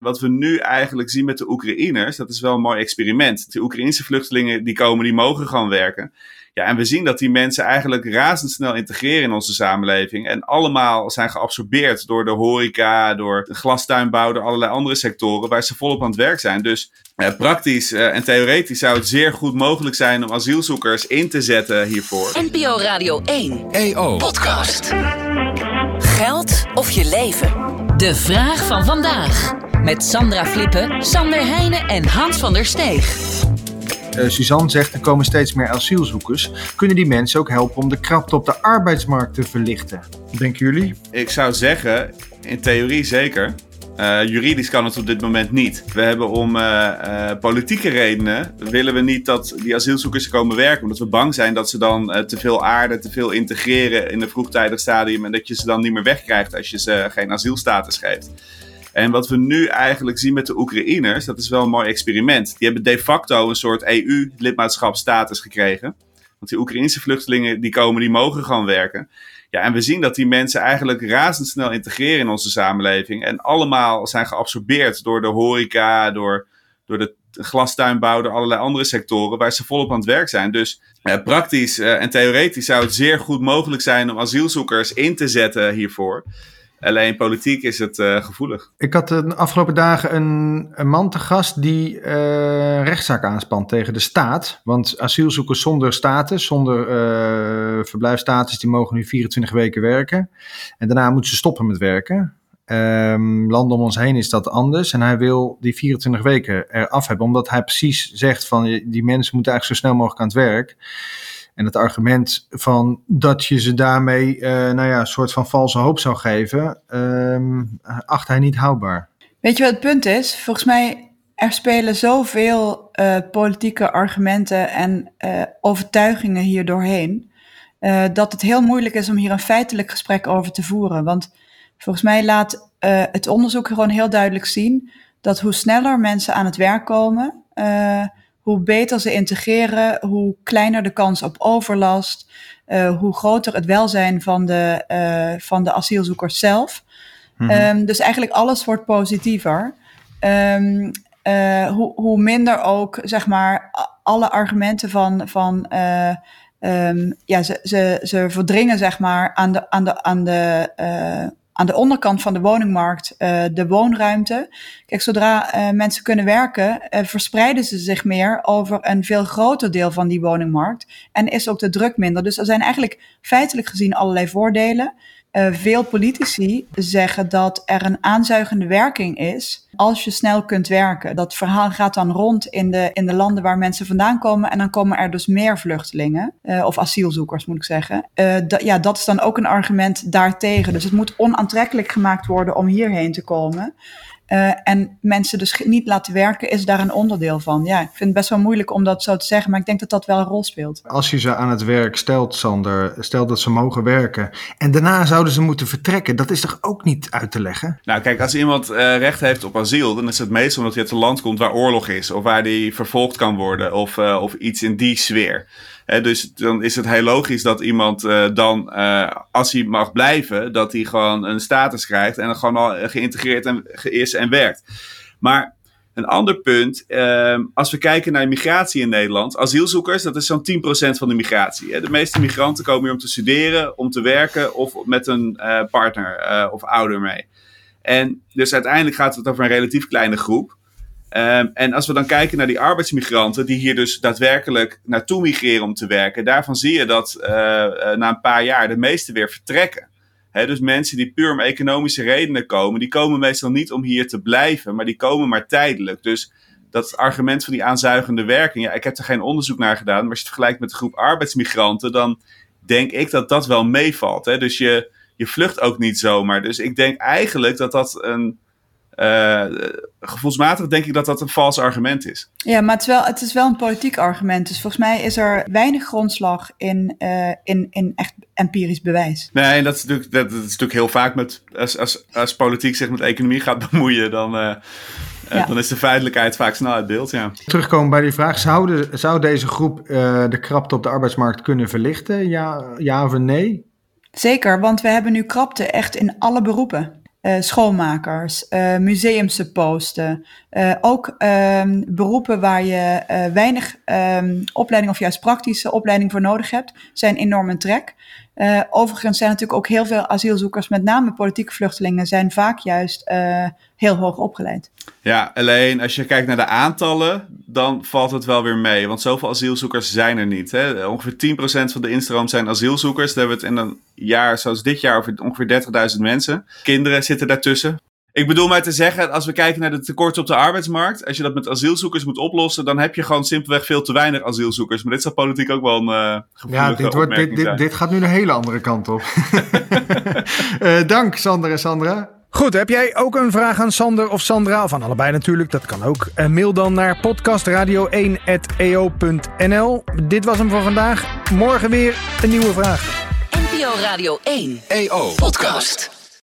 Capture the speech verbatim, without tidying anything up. Wat we nu eigenlijk zien met de Oekraïners, dat is wel een mooi experiment. De Oekraïnse vluchtelingen die komen, die mogen gaan werken. Ja, en we zien dat die mensen eigenlijk razendsnel integreren in onze samenleving. En allemaal zijn geabsorbeerd door de horeca, door de glastuinbouw, door allerlei andere sectoren waar ze volop aan het werk zijn. Dus eh, praktisch eh, en theoretisch zou het zeer goed mogelijk zijn om asielzoekers in te zetten hiervoor. N P O Radio één. E O. Podcast. Geld of je leven? De vraag van vandaag. Met Sandra Phlippen, Sander Heijne en Hans van der Steeg. Uh, Suzanne zegt, er komen steeds meer asielzoekers. Kunnen die mensen ook helpen om de krapte op de arbeidsmarkt te verlichten? Denken jullie? Ik zou zeggen, in theorie zeker. Uh, juridisch kan het op dit moment niet. We hebben om uh, uh, politieke redenen... willen we niet dat die asielzoekers komen werken. Omdat we bang zijn dat ze dan uh, te veel aarden, te veel integreren in een vroegtijdig stadium. En dat je ze dan niet meer wegkrijgt als je ze geen asielstatus geeft. En wat we nu eigenlijk zien met de Oekraïners, dat is wel een mooi experiment. Die hebben de facto een soort E U-lidmaatschapstatus gekregen. Want die Oekraïnse vluchtelingen die komen, die mogen gaan werken. Ja, en we zien dat die mensen eigenlijk razendsnel integreren in onze samenleving. En allemaal zijn geabsorbeerd door de horeca, door, door de glastuinbouw, door allerlei andere sectoren waar ze volop aan het werk zijn. Dus eh, praktisch eh, en theoretisch zou het zeer goed mogelijk zijn om asielzoekers in te zetten hiervoor. Alleen politiek is het uh, gevoelig. Ik had de afgelopen dagen een, een man te gast die uh, rechtszaak aanspant tegen de staat. Want asielzoekers zonder status, zonder uh, verblijfstatus, die mogen nu vierentwintig weken werken. En daarna moeten ze stoppen met werken. Um, landen om ons heen is dat anders. En hij wil die vierentwintig weken eraf hebben. Omdat hij precies zegt van die mensen moeten eigenlijk zo snel mogelijk aan het werk. En het argument van dat je ze daarmee uh, nou ja, een soort van valse hoop zou geven, uh, acht hij niet houdbaar. Weet je wat het punt is? Volgens mij, er spelen zoveel uh, politieke argumenten en uh, overtuigingen hier doorheen, uh, dat het heel moeilijk is om hier een feitelijk gesprek over te voeren. Want volgens mij laat uh, het onderzoek gewoon heel duidelijk zien dat hoe sneller mensen aan het werk komen, uh, hoe beter ze integreren, hoe kleiner de kans op overlast, uh, hoe groter het welzijn van de, uh, van de asielzoekers zelf. Mm-hmm. Um, dus eigenlijk alles wordt positiever. Um, uh, hoe, hoe minder ook, zeg maar, alle argumenten van, van uh, um, ja, ze, ze, ze verdringen, zeg maar, aan de, aan de, aan de uh, aan de onderkant van de woningmarkt, uh, de woonruimte. Kijk, zodra uh, mensen kunnen werken, uh, verspreiden ze zich meer over een veel groter deel van die woningmarkt. En is ook de druk minder. Dus er zijn eigenlijk feitelijk gezien allerlei voordelen. Uh, veel politici zeggen dat er een aanzuigende werking is als je snel kunt werken. Dat verhaal gaat dan rond in de, in de landen waar mensen vandaan komen. En dan komen er dus meer vluchtelingen, uh, of asielzoekers moet ik zeggen. Uh, d- ja, dat is dan ook een argument daartegen. Dus het moet onaantrekkelijk gemaakt worden om hierheen te komen. Uh, en mensen dus niet laten werken is daar een onderdeel van. Ja, ik vind het best wel moeilijk om dat zo te zeggen, maar ik denk dat dat wel een rol speelt. Als je ze aan het werk stelt, Sander, stel dat ze mogen werken en daarna zouden ze moeten vertrekken, dat is toch ook niet uit te leggen? Nou kijk, als iemand uh, recht heeft op asiel, dan is het meestal omdat hij uit een land komt waar oorlog is of waar hij vervolgd kan worden of, uh, of iets in die sfeer. He, dus dan is het heel logisch dat iemand uh, dan, uh, als hij mag blijven, dat hij gewoon een status krijgt en dan gewoon al geïntegreerd en, is en werkt. Maar een ander punt, uh, als we kijken naar migratie in Nederland, asielzoekers, dat is zo'n tien procent van de migratie. He, de meeste migranten komen hier om te studeren, om te werken of met een uh, partner uh, of ouder mee. En dus uiteindelijk gaat het over een relatief kleine groep. Um, en als we dan kijken naar die arbeidsmigranten die hier dus daadwerkelijk naartoe migreren om te werken, daarvan zie je dat uh, na een paar jaar de meesten weer vertrekken. He, dus mensen die puur om economische redenen komen, die komen meestal niet om hier te blijven, maar die komen maar tijdelijk. Dus dat argument van die aanzuigende werking, ja, ik heb er geen onderzoek naar gedaan, maar als je het vergelijkt met de groep arbeidsmigranten, dan denk ik dat dat wel meevalt. He, dus je, je vlucht ook niet zomaar. Dus ik denk eigenlijk dat dat een... Uh, gevoelsmatig denk ik dat dat een vals argument is. Ja, maar het is wel, het is wel een politiek argument. Dus volgens mij is er weinig grondslag in, uh, in, in echt empirisch bewijs. Nee, dat is natuurlijk, dat, dat is natuurlijk heel vaak met... Als, als, als politiek zich met economie gaat bemoeien, dan... Uh, Ja. Dan is de feitelijkheid vaak snel uit beeld, ja. Terugkomen bij die vraag, zou, de, zou deze groep uh, de krapte op de arbeidsmarkt kunnen verlichten? Ja, ja of nee? Zeker, want we hebben nu krapte echt in alle beroepen. Uh, schoonmakers, uh, museumsupposten, uh, ook um, beroepen waar je uh, weinig um, opleiding of juist praktische opleiding voor nodig hebt, zijn enorm een trek. Uh, overigens zijn natuurlijk ook heel veel asielzoekers, met name politieke vluchtelingen, zijn vaak juist uh, heel hoog opgeleid. Ja, alleen als je kijkt naar de aantallen, dan valt het wel weer mee. Want zoveel asielzoekers zijn er niet. Hè? Ongeveer tien procent van de instroom zijn asielzoekers. Daar hebben we het in een jaar, zoals dit jaar, over ongeveer dertigduizend mensen. Kinderen zitten daartussen. Ik bedoel maar te zeggen, als we kijken naar de tekorten op de arbeidsmarkt, als je dat met asielzoekers moet oplossen, dan heb je gewoon simpelweg veel te weinig asielzoekers. Maar dit zal politiek ook wel een uh, gevoelige ja, dit wordt, dit, dit, dit gaat nu een hele andere kant op. uh, dank Sander en Sandra. Goed, heb jij ook een vraag aan Sander of Sandra? Of aan allebei natuurlijk, dat kan ook. Uh, mail dan naar podcast radio een apenstaartje e o punt n l. Dit was hem voor vandaag. Morgen weer een nieuwe vraag. N P O Radio één. E O Podcast.